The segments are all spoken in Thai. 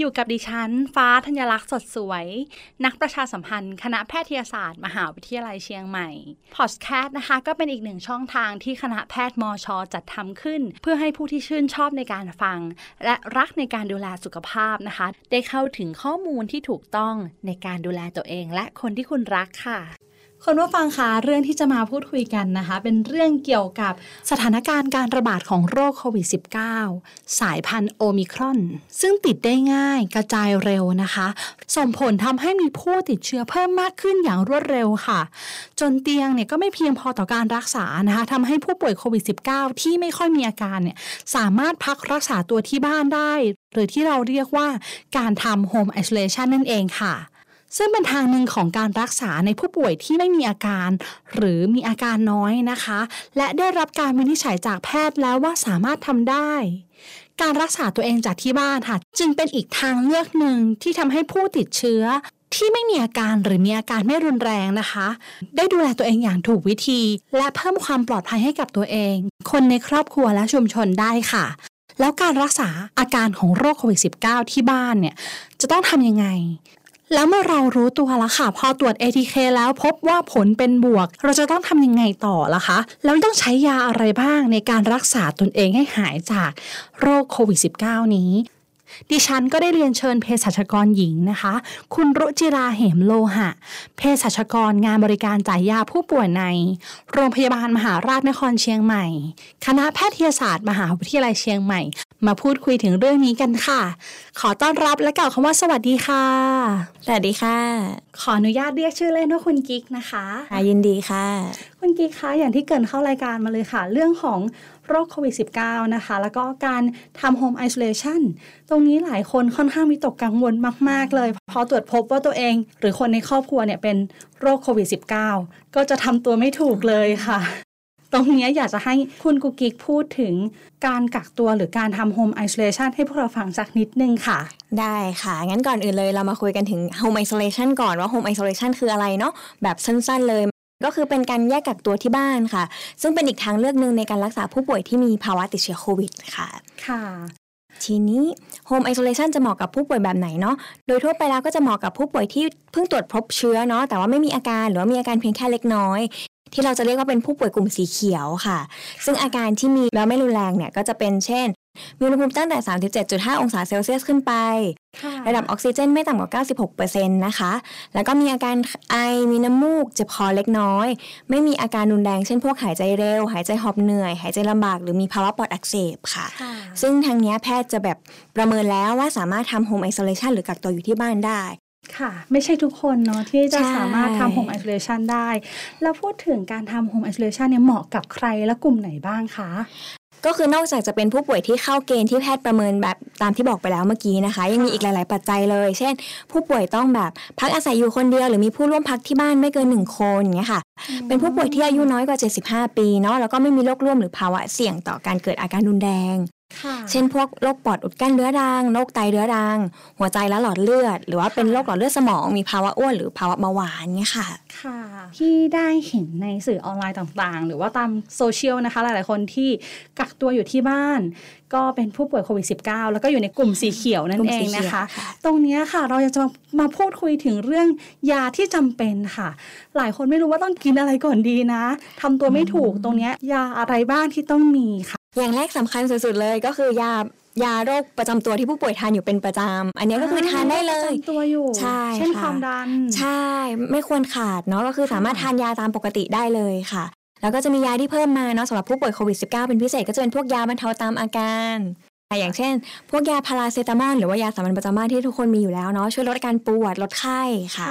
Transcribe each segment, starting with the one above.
อยู่กับดิฉันฟ้าธัญลักษณ์สดสวยนักประชาสัมพันธ์คณะแพทยศาสตร์มหาวิทยาลัยเชียงใหม่ Postcat นะคะก็เป็นอีกหนึ่งช่องทางที่คณะแพทย์มช.จัดทำขึ้นเพื่อให้ผู้ที่ชื่นชอบในการฟังและรักในการดูแลสุขภาพนะคะได้เข้าถึงข้อมูลที่ถูกต้องในการดูแลตัวเองและคนที่คุณรักค่ะคนผู้ฟังคะเรื่องที่จะมาพูดคุยกันนะคะเป็นเรื่องเกี่ยวกับสถานการณ์การระบาดของโรคโควิด -19 สายพันธุ์โอไมครอนซึ่งติดได้ง่ายกระจายเร็วนะคะส่งผลทำให้มีผู้ติดเชื้อเพิ่มมากขึ้นอย่างรวดเร็วค่ะจนเตียงเนี่ยก็ไม่เพียงพอต่อการรักษานะคะทำให้ผู้ป่วยโควิด -19 ที่ไม่ค่อยมีอาการเนี่ยสามารถพักรักษาตัวที่บ้านได้หรือที่เราเรียกว่าการทำ home isolation นั่นเองค่ะซึ่งเป็นทางหนึ่งของการรักษาในผู้ป่วยที่ไม่มีอาการหรือมีอาการน้อยนะคะและได้รับการวินิจฉัยจากแพทย์แล้วว่าสามารถทำได้การรักษาตัวเองจากที่บ้านค่ะจึงเป็นอีกทางเลือกหนึ่งที่ทำให้ผู้ติดเชื้อที่ไม่มีอาการหรือมีอาการไม่รุนแรงนะคะได้ดูแลตัวเองอย่างถูกวิธีและเพิ่มความปลอดภัยให้กับตัวเองคนในครอบครัวและชุมชนได้ค่ะแล้วการรักษาอาการของโรคโควิด -19 ที่บ้านเนี่ยจะต้องทำยังไงแล้วเมื่อเรารู้ตัวแล้วค่ะพอตรวจ ATK แล้วพบว่าผลเป็นบวกเราจะต้องทำยังไงต่อล่ะคะแล้วต้องใช้ยาอะไรบ้างในการรักษาตนเองให้หายจากโรคโควิด -19 นี้ดิฉันก็ได้เรียนเชิญเภสัชกรหญิงนะคะคุณรุจิราเหมโลหะเภสัชกรงานบริการจ่ายยาผู้ป่วยในโรงพยาบาลมหาราชนครเชียงใหม่คณะแพทยศาสตร์มหาวิทยาลัยเชียงใหม่มาพูดคุยถึงเรื่องนี้กันค่ะขอต้อนรับและกล่าวคำว่าสวัสดีค่ะสวัสดีค่ะขออนุญาตเรียกชื่อเล่นว่าคุณกิ๊กนะคะยินดีค่ะคุณกิ๊กคะอย่างที่เกริ่นเข้ารายการมาเลยค่ะเรื่องของโรคโควิด -19 นะคะแล้วก็การทำ home isolation ตรงนี้หลายคนค่อนข้างวิตกกังวลมากๆเลยพอตรวจพบว่าตัวเองหรือคนในครอบครัวเนี่ยเป็นโรคโควิด -19 ก็จะทำตัวไม่ถูกเลยค่ะตรงนี้อยากจะให้คุณกุ๊กกิ๊กพูดถึงการกักตัวหรือการทำ home isolation ให้พวกเราฟังสักนิดนึงค่ะได้ค่ะงั้นก่อนอื่นเลยเรามาคุยกันถึง home isolation ก่อนว่า home isolation คืออะไรเนาะแบบสั้นๆเลยก็คือเป็นการแยกกักตัวที่บ้านค่ะซึ่งเป็นอีกทางเลือกหนึ่งในการรักษาผู้ป่วยที่มีภาวะติดเชื้อโควิดค่ะค่ะทีนี้ home isolation จะเหมาะกับผู้ป่วยแบบไหนเนาะโดยทั่วไปแล้วก็จะเหมาะกับผู้ป่วยที่เพิ่งตรวจพบเชื้อเนาะแต่ว่าไม่มีอาการหรือว่ามีอาการเพียงแค่เล็กน้อยที่เราจะเรียกว่าเป็นผู้ป่วยกลุ่มสีเขียวค่ะซึ่งอาการที่มีแล้วไม่รุนแรงเนี่ยก็จะเป็นเช่นมีอุณหภูมิตั้งแต่ 37.5 องศาเซลเซียสขึ้นไประดับออกซิเจนไม่ต่ำกว่า 96% นะคะแล้วก็มีอาการไอมีน้ำมูกเจ็บคอเล็กน้อยไม่มีอาการรุนแรงเช่นพวกหายใจเร็วหายใจหอบเหนื่อยหายใจลำบากหรือมีภาวะปอดอักเสบค่ะซึ่งทางนี้แพทย์จะแบบประเมินแล้วว่าสามารถทำ home isolation หรือกักตัวอยู่ที่บ้านได้ค่ะไม่ใช่ทุกคนเนาะที่จะสามารถทำ home isolation ได้แล้วพูดถึงการทำ home isolation เนี่ยเหมาะกับใครและกลุ่มไหนบ้างคะก็คือนอกจากจะเป็นผู้ป่วยที่เข้าเกณฑ์ที่แพทย์ประเมินแบบตามที่บอกไปแล้วเมื่อกี้นะคะยังมีอีกหลายๆปัจจัยเลยเช่นผู้ป่วยต้องแบบพักอาศัยอยู่คนเดียวหรือมีผู้ร่วมพักที่บ้านไม่เกิน1คนอย่างเงี้ยค่ะเป็นผู้ป่วยที่อายุน้อยกว่า75ปีเนาะแล้วก็ไม่มีโรคร่วมหรือภาวะเสี่ยงต่อการเกิดอาการรุนแรงเช่นพวกโรคปอดอุดกั้นเรื้อรังโรคไตเรื้อรังหัวใจและหลอดเลือดหรือว่าเป็นโรคหลอดเลือดสมองมีภาวะอ้วนหรือภาวะเบาหวานเงี้ยค่ะค่ะที่ได้เห็นในสื่อออนไลน์ต่างๆหรือว่าตามโซเชียลนะคะหลายๆคนที่กักตัวอยู่ที่บ้านก็เป็นผู้ป่วยโควิด -19 แล้วก็อยู่ในกลุ่มสีเขียวนั่นเองนะคะตรงนี้ค่ะเราจะมาพูดคุยถึงเรื่องยาที่จำเป็นค่ะหลายคนไม่รู้ว่าต้องกินอะไรก่อนดีนะทำตัวไม่ถูกตรงนี้ยาอะไรบ้างที่ต้องมีค่ะอย่างแรกสำคัญสุดๆเลยก็คือยาโรคประจำตัวที่ผู้ป่วยทานอยู่เป็นประจำอันนี้ก็คือทานได้เลยประจำตัวอยู่ใช่เช่นความดันใช่ไม่ควรขาดเนาะก็คือสามารถทานยาตามปกติได้เลยค่ะแล้วก็จะมียาที่เพิ่มมาเนาะสำหรับผู้ป่วยโควิด -19 เป็นพิเศษก็จะเป็นพวกยาบรรเทาตามอาการ อย่างเช่นพวกยาพาราเซตามอลหรือว่ายาสามัญประจำบ้านที่ทุกคนมีอยู่แล้วเนาะช่วยลดอาการปวดลดไข้ค่ะ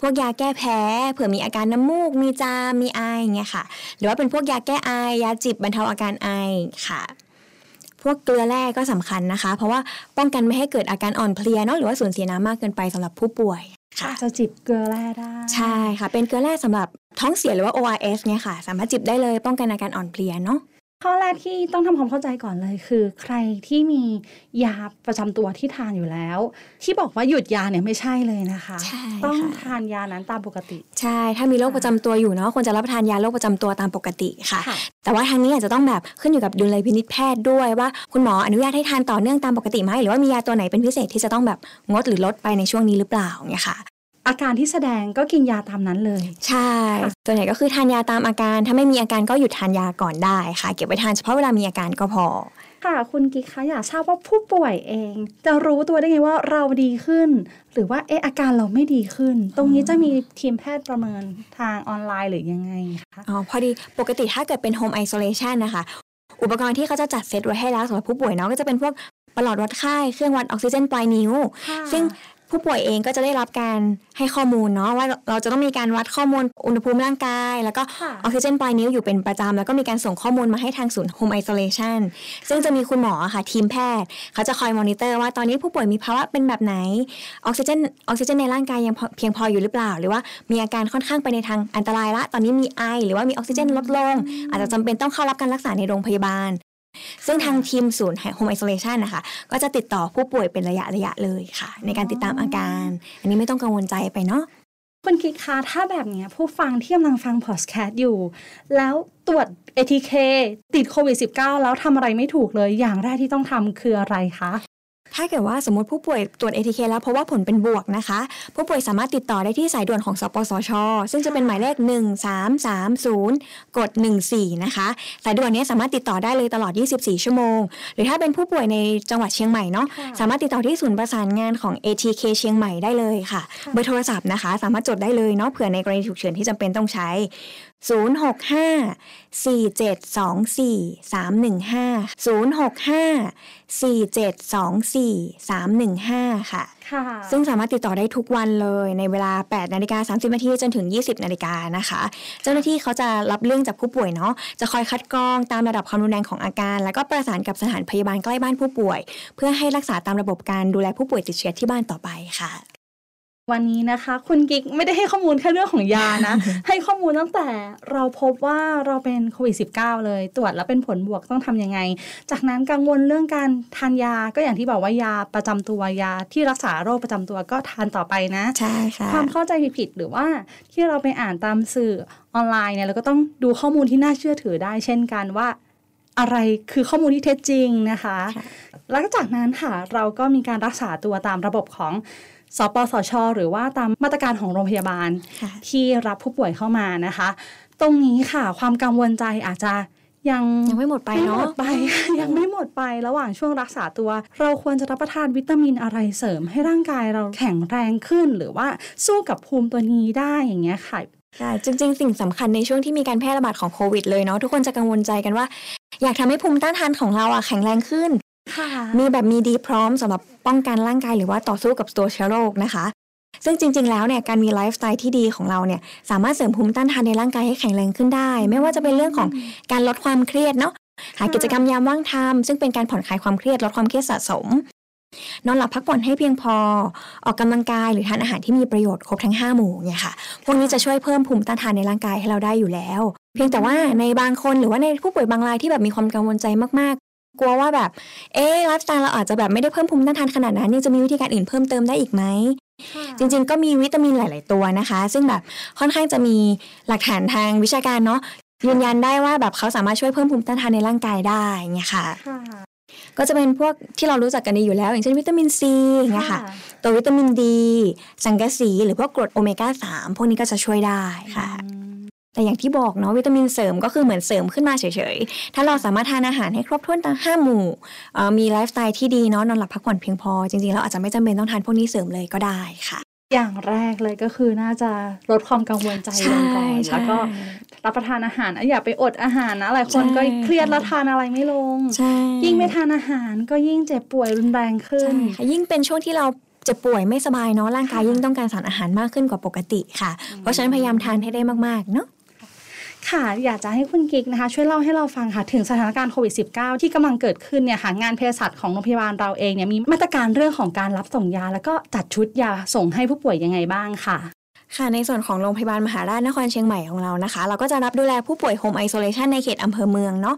พวกยาแก้แพ้เผื่อมีอาการน้ำมูกมีจามมีไออย่างเงี้ยค่ะหรือว่าเป็นพวกยาแก้ไอยาจิบบรรเทาอาการไอค่ะพวกเกลือแร่ก็สำคัญนะคะเพราะว่าป้องกันไม่ให้เกิดอาการอ่อนเพลียเนาะหรือว่าสูญเสียน้ำมากเกินไปสำหรับผู้ป่วยค่ะจะจิบเกลือแร่ได้ใช่ค่ะเป็นเกลือแร่สำหรับท้องเสียหรือว่า ORS เนี่ยค่ะสามารถจิบได้เลยป้องกันอาการอ่อนเพลียเนาะข้อแรกที่ต้องทำความเข้าใจก่อนเลยคือใครที่มียาประจำตัวที่ทานอยู่แล้วที่บอกว่าหยุดยาเนี่ยไม่ใช่เลยนะคะต้องทานยานั้นตามปกติใช่ถ้ามีโรคประจำตัวอยู่เนาะควรจะรับประทานยาโรคประจำตัวตามปกติค่ะแต่ว่าทางนี้อาจจะต้องแบบขึ้นอยู่กับดุลยพินิจแพทย์ด้วยว่าคุณหมออนุญาตให้ทานต่อเนื่องตามปกติไหมหรือว่ามียาตัวไหนเป็นพิเศษที่จะต้องแบบงดหรือลดไปในช่วงนี้หรือเปล่าเนี่ยค่ะอาการที่แสดงก็กินยาตามนั้นเลยใช่ตัวไหนก็คือทานยาตามอาการถ้าไม่มีอาการก็หยุดทานยาก่อนได้ค่ะเก็บไว้ทานเฉพาะเวลามีอาการก็พอค่ะคุณกิ๊กคะอยากทราบว่าผู้ป่วยเองจะรู้ตัวได้ไงว่าเราดีขึ้นหรือว่าอาการเราไม่ดีขึ้นตรงนี้จะมีทีมแพทย์ประเมินทางออนไลน์หรือยังไงคะอ๋อพอดีปกติถ้าเกิดเป็น Home Isolation นะคะอุปกรณ์ที่เขาจะจัดเซตไว้ให้แล้วสำหรับผู้ป่วยเนาะก็จะเป็นพวกประหลอดวัดไข้เครื่องวัดออกซิเจนปลายนิ้วซึ่งผู้ป่วยเองก็จะได้รับการให้ข้อมูลเนาะว่าเราจะต้องมีการวัดข้อมูลอุณหภูมิร่างกายแล้วก็ออกซิเจนปลายนิ้วอยู่เป็นประจำแล้วก็มีการส่งข้อมูลมาให้ทางศูนย์ Home Isolation ซึ่งจะมีคุณหมอค่ะทีมแพทย์เขาจะคอยมอนิเตอร์ว่าตอนนี้ผู้ป่วยมีภาวะเป็นแบบไหนออกซิเจนในร่างกายยังเพียงพออยู่หรือเปล่าหรือว่ามีอาการค่อนข้างไปในทางอันตรายละตอนนี้มีไอหรือว่ามีออกซิเจนลดลงอาจจะจำเป็นต้องเข้ารับการรักษาในโรงพยาบาลซึ่งทางทีมศูนย์ Home Isolation นะคะก็จะติดต่อผู้ป่วยเป็นระยะเลยค่ะในการติดตามอาการอันนี้ไม่ต้องกังวลใจไปเนาะคุณกิ๊กคะถ้าแบบนี้ผู้ฟังที่กำลังฟัง Postcat อยู่แล้วตรวจ ATK ติดโควิด -19 แล้วทำอะไรไม่ถูกเลยอย่างแรกที่ต้องทำคืออะไรคะถ้าเกิดว่าสมมติผู้ป่วยตรวจ ATK แล้วเพราะว่าผลเป็นบวกนะคะผู้ป่วยสามารถติดต่อได้ที่สายด่วนของสปสช.ซึ่งจะเป็นหมายเลข 1330 กด 14 นะคะสายด่วนนี้สามารถติดต่อได้เลยตลอด24ชั่วโมงหรือถ้าเป็นผู้ป่วยในจังหวัดเชียงใหม่เนาะสามารถติดต่อที่ศูนย์ประสานงานของ ATK เชียงใหม่ได้เลยค่ะเบอร์โทรศัพท์นะคะสามารถจดได้เลยเนาะเผื่อในกรณีฉุกเฉินที่จำเป็นต้องใช้0654724 315 0654724 315 ค่ะซึ่งสามารถติดต่อได้ทุกวันเลยในเวลา 8:30 น.จนถึง 20:00 น.นะคะเจ้าหน้าที่เขาจะรับเรื่องจากผู้ป่วยเนาะจะคอยคัดกรองตามระดับความรุนแรงของอาการแล้วก็ประสานกับสถานพยาบาลใกล้บ้านผู้ป่วยเพื่อให้รักษาตามระบบการดูแลผู้ป่วยติดเชื้อที่บ้านต่อไปค่ะวันนี้นะคะคุณกิ๊กไม่ได้ให้ข้อมูลแค่เรื่องของยานะ ให้ข้อมูลตั้งแต่เราพบว่าเราเป็นโควิด -19 เลยตรวจแล้วเป็นผลบวกต้องทำยังไงจากนั้นกังวลเรื่องการทานยาก็อย่างที่บอกว่ายาประจำตัวยาที่รักษาโรคประจำตัวก็ทานต่อไปนะใช่ค่ะความเข้าใจผิดหรือว่าที่เราไปอ่านตามสื่อออนไลน์เนี่ยเราก็ต้องดูข้อมูลที่น่าเชื่อถือได้เช่นกันว่าอะไรคือข้อมูลที่เท็จจริงนะคะหลังจากนั้นค่ะเราก็มีการรักษาตัวตามระบบของสปสช.หรือว่าตามมาตรการของโรงพยาบาลที่รับผู้ป่วยเข้ามานะคะตรงนี้ค่ะความกังวลใจอาจจะยังไม่หมดไปเนาะยังไม่หมดไประหว่างช่วงรักษาตัวเราควรจะรับประทานวิตามินอะไรเสริมให้ร่างกายเราแข็งแรงขึ้นหรือว่าสู้กับภูมิตัวนี้ได้อย่างเงี้ยค่ะจริงๆสิ่งสำคัญในช่วงที่มีการแพร่ระบาดของโควิดเลยเนาะทุกคนจะกังวลใจกันว่าอยากทำให้ภูมิต้านทานของเราแข็งแรงขึ้นมีแบบมีดีพร้อมสำหรับป้องกันร่างกายหรือว่าต่อสู้กับตัวเชื้อโรคนะคะซึ่งจริงๆแล้วเนี่ยการมีไลฟ์สไตล์ที่ดีของเราเนี่ยสามารถเสริมภูมิต้านทานในร่างกายให้แข็งแรงขึ้นได้ไม่ว่าจะเป็นเรื่องของการลดความเครียดเนาะหากิจกรรมยามว่างทำซึ่งเป็นการผ่อนคลายความเครียดลดความเครียดสะสมนอนหลับพักผ่อนให้เพียงพอออกกำลังกายหรือทานอาหารที่มีประโยชน์ครบทั้ง5หมู่เนี่ยค่ะพวกนี้จะช่วยเพิ่มภูมิต้านทานในร่างกายให้เราได้อยู่แล้วเพียงแต่ว่าในบางคนหรือว่าในผู้ป่วยบางรายที่แบบมีความกังวลใจมากๆกลัวว่าแบบไลฟ์สไตล์เราอาจจะแบบไม่ได้เพิ่มภูมิต้านทานขนาดนั้นยังจะมีวิธีการอื่นเพิ่มเติมได้อีกไหมจริงๆก็มีวิตามินหลายๆตัวนะคะซึ่งแบบค่อนข้างจะมีหลักฐานทางวิชาการเนาะยืนยันได้ว่าแบบเขาสามารถช่วยเพิ่มภูมิต้านทานในร่างกายได้ไงค่ะก็จะเป็นพวกที่เรารู้จักกันดีอยู่แล้วอย่างเช่นวิตามินซีไงค่ะตัววิตามินดีสังกะสีหรือพวกกรดโอเมก้า3พวกนี้ก็จะช่วยได้ค่ะแต่อย่างที่บอกเนาะวิตามินเสริมก็คือเหมือนเสริมขึ้นมาเฉยๆถ้าเราสามารถทานอาหารให้ครบถ้วนตาม5หมู่มีไลฟ์สไตล์ที่ดีเนาะนอนหลับพักผ่อนเพียงพอจริงๆแล้วอาจจะไม่จำเป็นต้องทานพวกนี้เสริมเลยก็ได้ค่ะ อย่างแรกเลยก็คือน่าจะลดความกังวลใจลงก่อนแล้วก็รับประทานอาหารอย่าไปอดอาหารนะหลายคนก็เครียดแล้วทานอะไรไม่ลงยิ่งไม่ทานอาหารก็ยิ่งเจ็บป่วยรุนแรงขึ้นยิ่งเป็นช่วงที่เราจะป่วยไม่สบายเนาะร่างกายยิ่งต้องการสารอาหารมากขึ้นกว่าปกติค่ะเพราะฉะนั้นพยายามทานให้ได้มากๆเนาะค่ะอยากจะให้คุณกิ๊กนะคะช่วยเล่าให้เราฟังค่ะถึงสถานการณ์โควิด -19 ที่กำลังเกิดขึ้นเนี่ยค่ะงานเภสัชของโรงพยาบาลเราเองเนี่ยมีมาตรการเรื่องของการรับส่งยาแล้วก็จัดชุดยาส่งให้ผู้ป่วยยังไงบ้างค่ะค่ะในส่วนของโรงพยาบาลมหาราชนครเชียงใหม่ของเรานะคะเราก็จะรับดูแลผู้ป่วยโฮมไอโซเลชันในเขตอำเภอเมืองเนาะ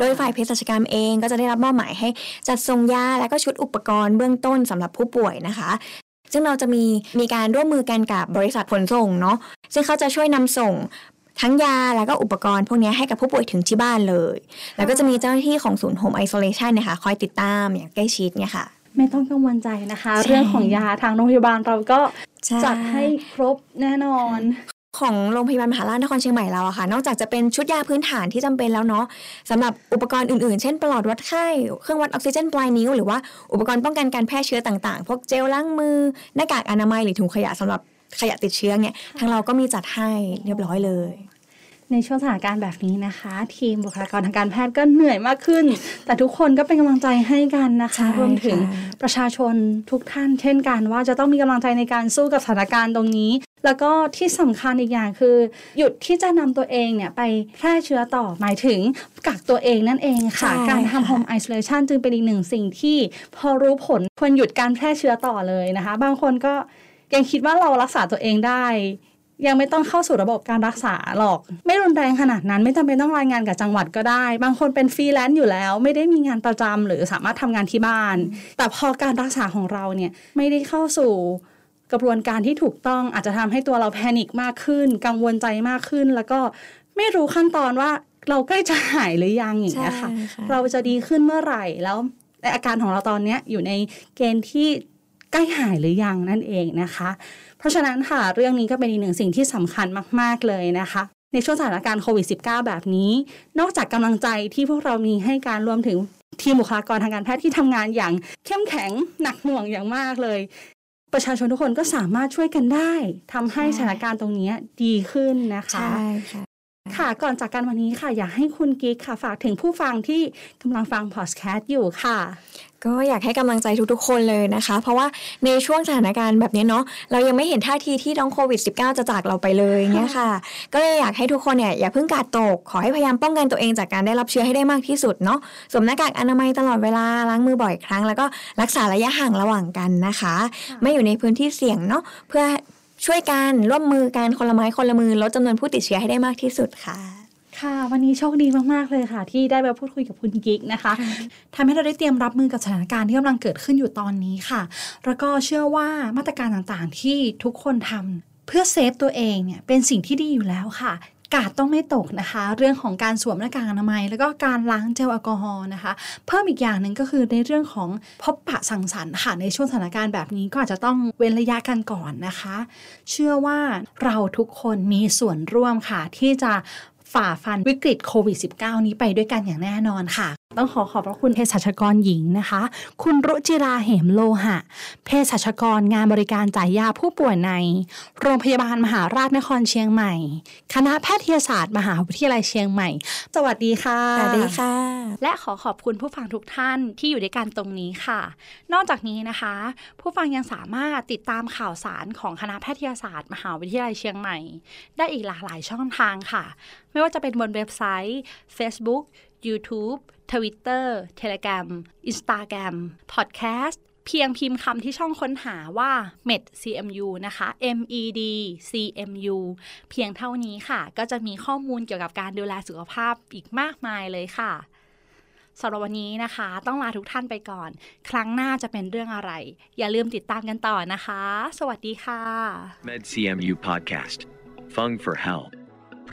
โดยฝ่ายเภสัชกรรมเองก็จะได้รับมอบหมายให้จัดส่งยาและก็ชุดอุปกรณ์เบื้องต้นสำหรับผู้ป่วยนะคะซึ่งเราจะมีการร่วมมือกันกับบริษัทขนส่งเนาะซึ่งเขาจะช่วยนำส่งทั้งยาแล้วก็อุปกรณ์พวกนี้ให้กับผู้ป่วยถึงที่บ้านเลยแล้วก็จะมีเจ้าหน้าที่ของศูนย์โฮมไอโซเลชันนะคะคอยติดตามอย่างใกล้ชิดเนี่ยค่ะไม่ต้องกังวลใจนะคะเรื่องของยาทางโรงพยาบาลเราก็จัดให้ครบแน่นอนของโรงพยาบาลมหาราชนครเชียงใหม่เราอะค่ะนอกจากจะเป็นชุดยาพื้นฐานที่จำเป็นแล้วเนาะสำหรับอุปกรณ์อื่นๆเช่นปลอดวัดไข้เครื่องวัดออกซิเจนปลายนิ้วหรือว่าอุปกรณ์ป้องกันการแพร่เชื้อต่างๆพวกเจลล้างมือหน้ากากอนามัยหรือถุงขยะสำหรับขยะติดเชื้อเนี่ยทางเราก็มีจัดให้เรียบร้อยเลยในช่วงสถานการณ์แบบนี้นะคะทีมบุคลากรทางการแพทย์ก็เหนื่อยมากขึ้นแต่ทุกคนก็เป็นกำลังใจให้กันนะคะรวมถึงประชาชนทุกท่านเช่นกันว่าจะต้องมีกำลังใจในการสู้กับสถานการณ์ตรงนี้แล้วก็ที่สำคัญอีกอย่างคือหยุดที่จะนำตัวเองเนี่ยไปแพร่เชื้อต่อหมายถึงกักตัวเองนั่นเองค่ะการทำ home isolation จึงเป็นอีกหนึ่งสิ่งที่พอรู้ผลควรหยุดการแพร่เชื้อต่อเลยนะคะบางคนก็ยังคิดว่าเรารักษาตัวเองได้ยังไม่ต้องเข้าสู่ระบบการรักษาหรอกไม่รุนแรงขนาดนั้นไม่จำเป็นต้องรายงานกับจังหวัดก็ได้บางคนเป็นฟรีแลนซ์อยู่แล้วไม่ได้มีงานประจำหรือสามารถทำงานที่บ้านแต่พอการรักษาของเราเนี่ยไม่ได้เข้าสู่กระบวนการที่ถูกต้องอาจจะทำให้ตัวเราแพนิคมากขึ้นกังวลใจมากขึ้นแล้วก็ไม่รู้ขั้นตอนว่าเราใกล้จะหายหรือยังอย่างนี้ค่ะเราจะดีขึ้นเมื่อไหร่แล้วอาการของเราตอนนี้อยู่ในเกณฑ์ที่ใกล้หายหรือยังนั่นเองนะคะเพราะฉะนั้นค่ะเรื่องนี้ก็เป็นอีกหนึ่งสิ่งที่สำคัญมากๆเลยนะคะในช่วงสถานการณ์โควิด -19 แบบนี้นอกจากกำลังใจที่พวกเรามีให้การรวมถึงทีมบุคลากรทางการแพทย์ที่ทำงานอย่างเข้มแข็งหนักหน่วงอย่างมากเลยประชาชนทุกคนก็สามารถช่วยกันได้ทำให้สถานการณ์ตรงนี้ดีขึ้นนะคะใช่ค่ะค่ะก่อนจากกันวันนี้ค่ะอยากให้คุณกิ๊กค่ะฝากถึงผู้ฟังที่กำลังฟัง Postcat อยู่ค่ะก็อยากให้กำลังใจทุกๆคนเลยนะคะเพราะว่าในช่วงสถานการณ์แบบนี้เนาะเรายังไม่เห็นท่าทีที่น้องโควิด -19 จะจากเราไปเลยเนี่ยค่ะก็เลยอยากให้ทุกคนเนี่ยอย่าเพิ่งกาดตกขอให้พยายามป้องกันตัวเองจากการได้รับเชื้อให้ได้มากที่สุดเนาะสวมหน้ากากอนามัยตลอดเวลาล้างมือบ่อยครั้งแล้วก็รักษาระยะห่างระหว่างกันนะคะไม่อยู่ในพื้นที่เสี่ยงเนาะเพื่อช่วยกันร่วมมือกันคนละไม้คนละมือลดจำนวนผู้ติดเชื้อให้ได้มากที่สุดค่ะค่ะวันนี้โชคดีมากๆเลยค่ะที่ได้มาพูดคุยกับคุณกิ๊กนะคะทำให้เราได้เตรียมรับมือกับสถานการณ์ที่กำลังเกิดขึ้นอยู่ตอนนี้ค่ะแล้วก็เชื่อว่ามาตรการต่างๆที่ทุกคนทำเพื่อเซฟตัวเองเนี่ยเป็นสิ่งที่ดีอยู่แล้วค่ะกาดต้องไม่ตกนะคะเรื่องของการสวมหน้ากากอนามัยแล้วก็การล้างเจลแอลกอฮอล์นะคะเพิ่มอีกอย่างหนึ่งก็คือในเรื่องของพบปะสังสรรค์ค่ะในช่วงสถานการณ์แบบนี้ก็อาจจะต้องเว้นระยะกันก่อนนะคะเชื่อว่าเราทุกคนมีส่วนร่วมค่ะที่จะฝ่าฟันวิกฤตโควิด -19 นี้ไปด้วยกันอย่างแน่นอนค่ะต้องขอบพระคุณเภสัชกรหญิงนะคะคุณรุจิราเหมโลหะเภสัชกรงานบริการจ่ายยาผู้ป่วยในโรงพยาบาลมหาราชนครเชียงใหม่คณะแพทยศาสตร์มหาวิทยาลัยเชียงใหม่สวัสดีค่ะสวัสดีค่ะและขอบคุณผู้ฟังทุกท่านที่อยู่ด้วยกันตรงนี้ค่ะนอกจากนี้นะคะผู้ฟังยังสามารถติดตามข่าวสารของคณะแพทยศาสตร์มหาวิทยาลัยเชียงใหม่ได้อีกหลากหลายช่องทางค่ะไม่ว่าจะเป็นบนเว็บไซต์ Facebook YouTube Twitter Telegram Instagram Podcast เพียงพิมพ์คำที่ช่องค้นหาว่า Med CMU นะคะ MED CMU เพียงเท่านี้ค่ะก็จะมีข้อมูลเกี่ยวกับการดูแลสุขภาพอีกมากมายเลยค่ะสำหรับวันนี้นะคะต้องลาทุกท่านไปก่อนครั้งหน้าจะเป็นเรื่องอะไรอย่าลืมติดตามกันต่อนะคะสวัสดีค่ะ Med CMU Podcast ฟัง for help เพ